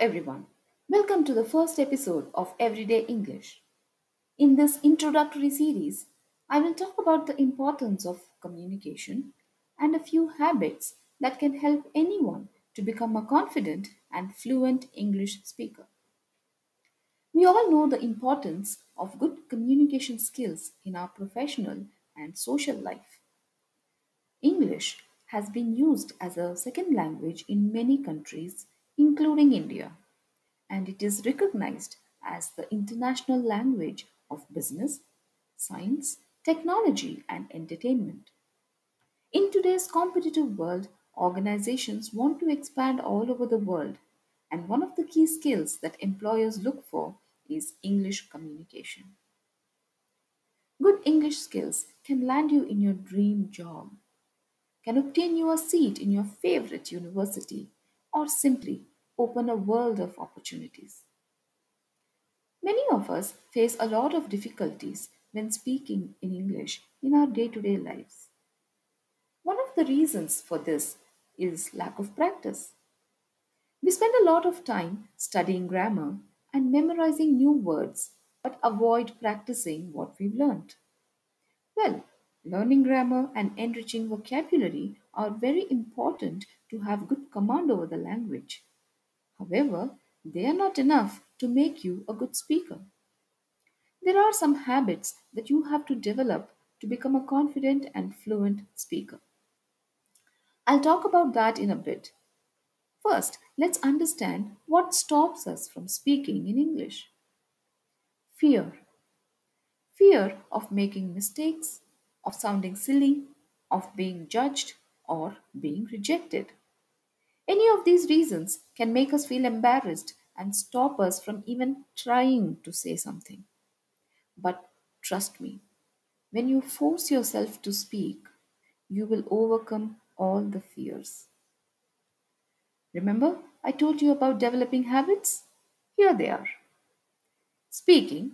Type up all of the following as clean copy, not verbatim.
everyone. Welcome to the first episode of Everyday English. In this introductory series, I will talk about the importance of communication and a few habits that can help anyone to become a confident and fluent English speaker. We all know the importance of good communication skills in our professional and social life. English has been used as a second language in many countries, including India, and it is recognized as the international language of business, science, technology, and entertainment. In today's competitive world, organizations want to expand all over the world, and one of the key skills that employers look for is English communication. Good English skills can land you in your dream job, can obtain you a seat in your favorite university, or simply open a world of opportunities. Many of us face a lot of difficulties when speaking in English in our day-to-day lives. One of the reasons for this is lack of practice. We spend a lot of time studying grammar and memorizing new words, but avoid practicing what we've learned. Well, learning grammar and enriching vocabulary are very important to have good command over the language. However, they are not enough to make you a good speaker. There are some habits that you have to develop to become a confident and fluent speaker. I'll talk about that in a bit. First, let's understand what stops us from speaking in English. Fear. Fear of making mistakes, of sounding silly, of being judged, or being rejected. Any of these reasons can make us feel embarrassed and stop us from even trying to say something. But trust me, when you force yourself to speak, you will overcome all the fears. Remember, I told you about developing habits? Here they are. Speaking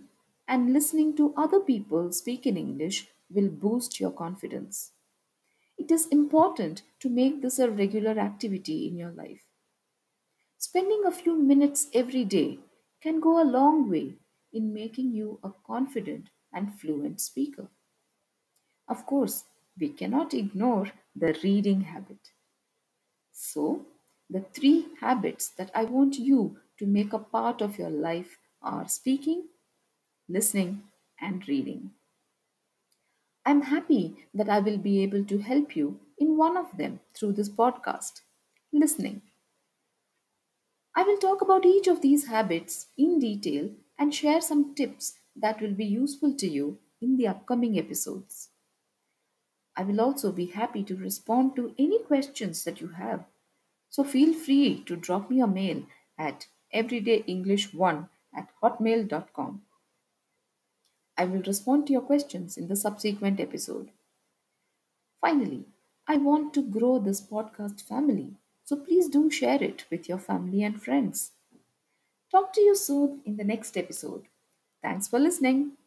and listening to other people speak in English will boost your confidence. It is important to make this a regular activity in your life. Spending a few minutes every day can go a long way in making you a confident and fluent speaker. Of course, we cannot ignore the reading habit. So, the three habits that I want you to make a part of your life are speaking, listening, and reading. I'm happy that I will be able to help you in one of them through this podcast, listening. I will talk about each of these habits in detail and share some tips that will be useful to you in the upcoming episodes. I will also be happy to respond to any questions that you have, so feel free to drop me a mail at everydayenglish1@hotmail.com. I will respond to your questions in the subsequent episode. Finally, I want to grow this podcast family, so please do share it with your family and friends. Talk to you soon in the next episode. Thanks for listening.